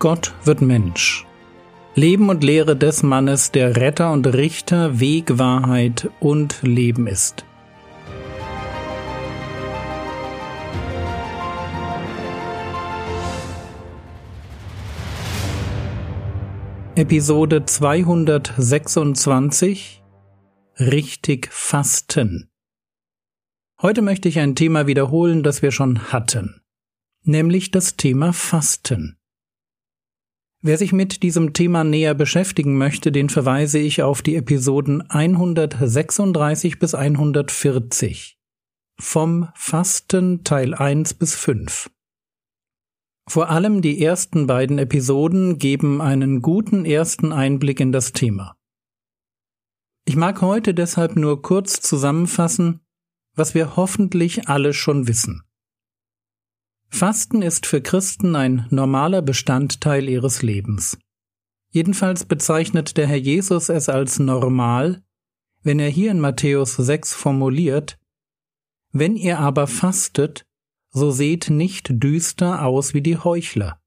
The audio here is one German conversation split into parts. Gott wird Mensch. Leben und Lehre des Mannes, der Retter und Richter, Weg, Wahrheit und Leben ist. Episode 226 Richtig fasten. Heute möchte ich ein Thema wiederholen, das wir schon hatten, nämlich das Thema Fasten. Wer sich mit diesem Thema näher beschäftigen möchte, den verweise ich auf die Episoden 136 bis 140 vom Fasten Teil 1 bis 5. Vor allem die ersten beiden Episoden geben einen guten ersten Einblick in das Thema. Ich mag heute deshalb nur kurz zusammenfassen, was wir hoffentlich alle schon wissen. Fasten ist für Christen ein normaler Bestandteil ihres Lebens. Jedenfalls bezeichnet der Herr Jesus es als normal, wenn er hier in Matthäus 6 formuliert: Wenn ihr aber fastet, so seht nicht düster aus wie die Heuchler.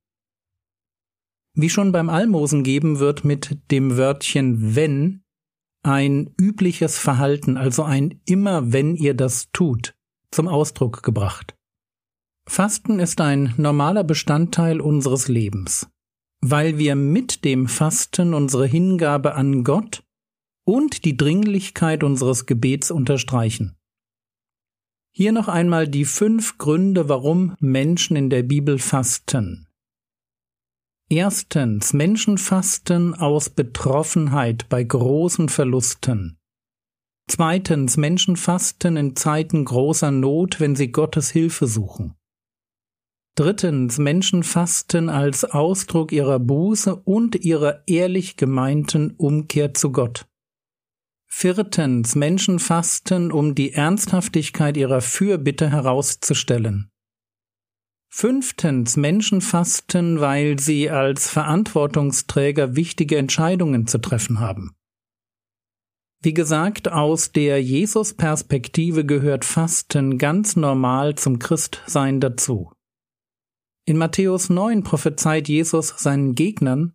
Wie schon beim Almosengeben wird mit dem Wörtchen wenn ein übliches Verhalten, also ein immer wenn ihr das tut, zum Ausdruck gebracht. Fasten ist ein normaler Bestandteil unseres Lebens, weil wir mit dem Fasten unsere Hingabe an Gott und die Dringlichkeit unseres Gebets unterstreichen. Hier noch einmal die 5 Gründe, warum Menschen in der Bibel fasten. Erstens, Menschen fasten aus Betroffenheit bei großen Verlusten. Zweitens, Menschen fasten in Zeiten großer Not, wenn sie Gottes Hilfe suchen. Drittens, Menschen fasten als Ausdruck ihrer Buße und ihrer ehrlich gemeinten Umkehr zu Gott. Viertens, Menschen fasten, um die Ernsthaftigkeit ihrer Fürbitte herauszustellen. Fünftens, Menschen fasten, weil sie als Verantwortungsträger wichtige Entscheidungen zu treffen haben. Wie gesagt, aus der Jesus-Perspektive gehört Fasten ganz normal zum Christsein dazu. In Matthäus 9 prophezeit Jesus seinen Gegnern,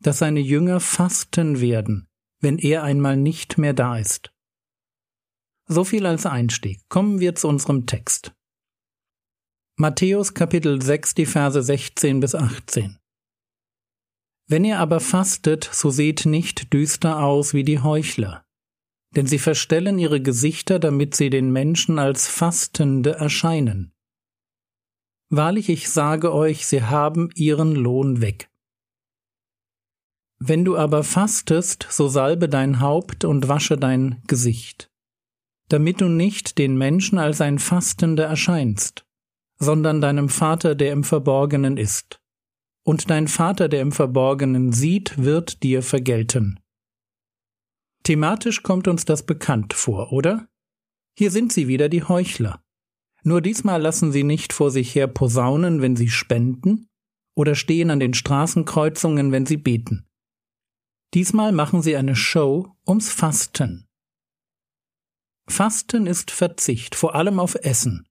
dass seine Jünger fasten werden, wenn er einmal nicht mehr da ist. So viel als Einstieg. Kommen wir zu unserem Text. Matthäus Kapitel 6, die Verse 16 bis 18. Wenn ihr aber fastet, so seht nicht düster aus wie die Heuchler. Denn sie verstellen ihre Gesichter, damit sie den Menschen als Fastende erscheinen. Wahrlich, ich sage euch, sie haben ihren Lohn weg. Wenn du aber fastest, so salbe dein Haupt und wasche dein Gesicht, damit du nicht den Menschen als ein Fastender erscheinst, sondern deinem Vater, der im Verborgenen ist. Und dein Vater, der im Verborgenen sieht, wird dir vergelten. Thematisch kommt uns das bekannt vor, oder? Hier sind sie wieder, die Heuchler. Nur diesmal lassen sie nicht vor sich her posaunen, wenn sie spenden, oder stehen an den Straßenkreuzungen, wenn sie beten. Diesmal machen sie eine Show ums Fasten. Fasten ist Verzicht, vor allem auf Essen.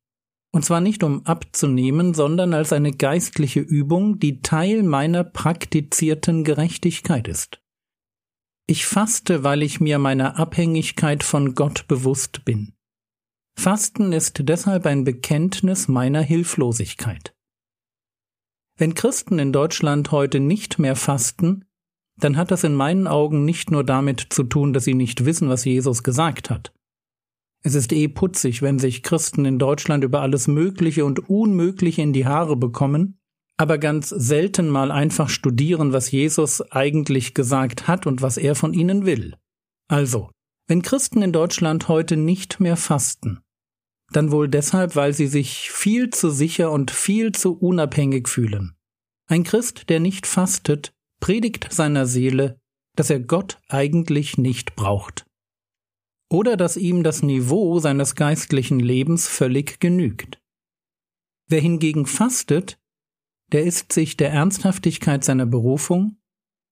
Und zwar nicht um abzunehmen, sondern als eine geistliche Übung, die Teil meiner praktizierten Gerechtigkeit ist. Ich faste, weil ich mir meiner Abhängigkeit von Gott bewusst bin. Fasten ist deshalb ein Bekenntnis meiner Hilflosigkeit. Wenn Christen in Deutschland heute nicht mehr fasten, dann hat das in meinen Augen nicht nur damit zu tun, dass sie nicht wissen, was Jesus gesagt hat. Es ist putzig, wenn sich Christen in Deutschland über alles Mögliche und Unmögliche in die Haare bekommen, aber ganz selten mal einfach studieren, was Jesus eigentlich gesagt hat und was er von ihnen will. Also, wenn Christen in Deutschland heute nicht mehr fasten, dann wohl deshalb, weil sie sich viel zu sicher und viel zu unabhängig fühlen. Ein Christ, der nicht fastet, predigt seiner Seele, dass er Gott eigentlich nicht braucht. Oder dass ihm das Niveau seines geistlichen Lebens völlig genügt. Wer hingegen fastet, der ist sich der Ernsthaftigkeit seiner Berufung,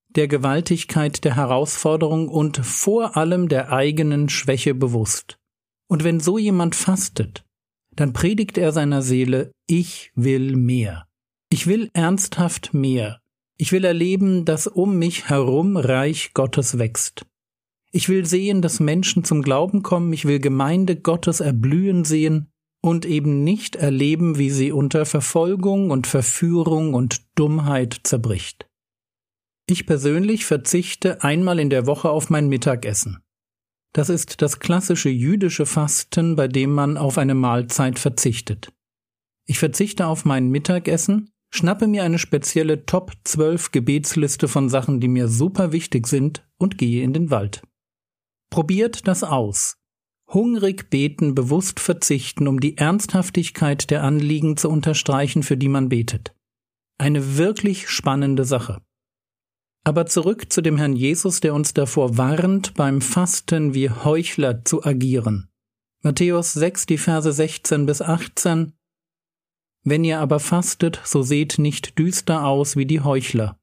der Gewaltigkeit der Herausforderung und vor allem der eigenen Schwäche bewusst. Und wenn so jemand fastet, dann predigt er seiner Seele: Ich will mehr. Ich will ernsthaft mehr. Ich will erleben, dass um mich herum Reich Gottes wächst. Ich will sehen, dass Menschen zum Glauben kommen, ich will Gemeinde Gottes erblühen sehen und eben nicht erleben, wie sie unter Verfolgung und Verführung und Dummheit zerbricht. Ich persönlich verzichte einmal in der Woche auf mein Mittagessen. Das ist das klassische jüdische Fasten, bei dem man auf eine Mahlzeit verzichtet. Ich verzichte auf mein Mittagessen, schnappe mir eine spezielle Top-12-Gebetsliste von Sachen, die mir super wichtig sind, und gehe in den Wald. Probiert das aus. Hungrig beten, bewusst verzichten, um die Ernsthaftigkeit der Anliegen zu unterstreichen, für die man betet. Eine wirklich spannende Sache. Aber zurück zu dem Herrn Jesus, der uns davor warnt, beim Fasten wie Heuchler zu agieren. Matthäus 6, die Verse 16 bis 18. Wenn ihr aber fastet, so seht nicht düster aus wie die Heuchler.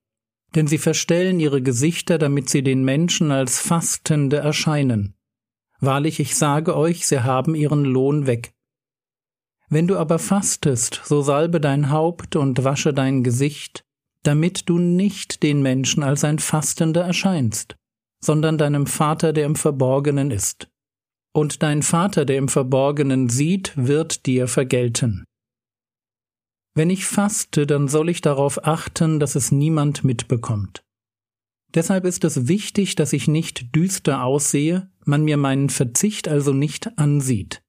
Denn sie verstellen ihre Gesichter, damit sie den Menschen als Fastende erscheinen. Wahrlich, ich sage euch, sie haben ihren Lohn weg. Wenn du aber fastest, so salbe dein Haupt und wasche dein Gesicht, damit du nicht den Menschen als ein Fastender erscheinst, sondern deinem Vater, der im Verborgenen ist. Und dein Vater, der im Verborgenen sieht, wird dir vergelten. Wenn ich faste, dann soll ich darauf achten, dass es niemand mitbekommt. Deshalb ist es wichtig, dass ich nicht düster aussehe, man mir meinen Verzicht also nicht ansieht.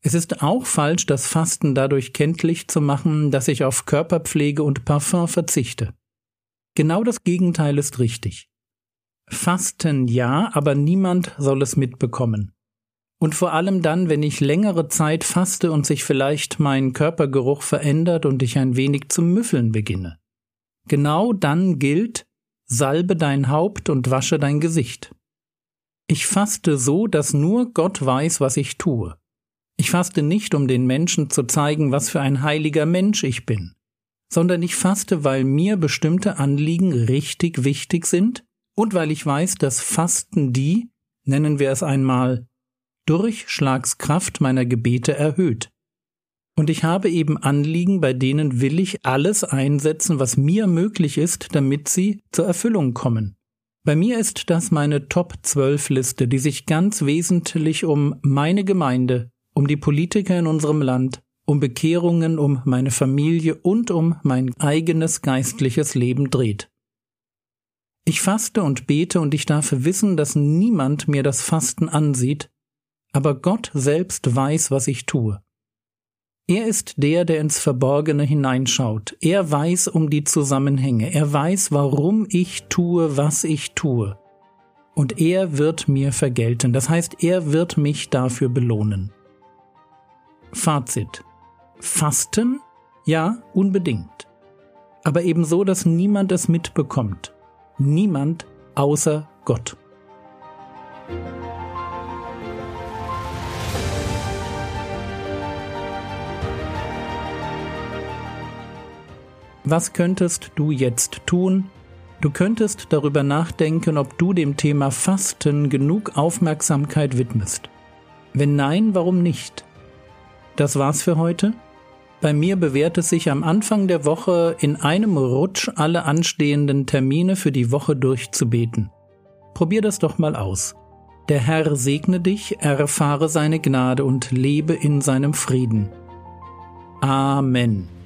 Es ist auch falsch, das Fasten dadurch kenntlich zu machen, dass ich auf Körperpflege und Parfum verzichte. Genau das Gegenteil ist richtig. Fasten ja, aber niemand soll es mitbekommen. Und vor allem dann, wenn ich längere Zeit faste und sich vielleicht mein Körpergeruch verändert und ich ein wenig zu müffeln beginne. Genau dann gilt: salbe dein Haupt und wasche dein Gesicht. Ich faste so, dass nur Gott weiß, was ich tue. Ich faste nicht, um den Menschen zu zeigen, was für ein heiliger Mensch ich bin, sondern ich faste, weil mir bestimmte Anliegen richtig wichtig sind und weil ich weiß, dass Fasten die, nennen wir es einmal, Durchschlagskraft meiner Gebete erhöht. Und ich habe eben Anliegen, bei denen will ich alles einsetzen, was mir möglich ist, damit sie zur Erfüllung kommen. Bei mir ist das meine Top-12-Liste, die sich ganz wesentlich um meine Gemeinde, um die Politiker in unserem Land, um Bekehrungen, um meine Familie und um mein eigenes geistliches Leben dreht. Ich faste und bete und ich darf wissen, dass niemand mir das Fasten ansieht, aber Gott selbst weiß, was ich tue. Er ist der ins Verborgene hineinschaut. Er weiß um die Zusammenhänge. Er weiß, warum ich tue, was ich tue. Und er wird mir vergelten. Das heißt, er wird mich dafür belohnen. Fazit: Fasten? Ja, unbedingt. Aber ebenso, dass niemand es mitbekommt. Niemand außer Gott. Was könntest du jetzt tun? Du könntest darüber nachdenken, ob du dem Thema Fasten genug Aufmerksamkeit widmest. Wenn nein, warum nicht? Das war's für heute. Bei mir bewährt es sich, am Anfang der Woche in einem Rutsch alle anstehenden Termine für die Woche durchzubeten. Probier das doch mal aus. Der Herr segne dich, erfahre seine Gnade und lebe in seinem Frieden. Amen.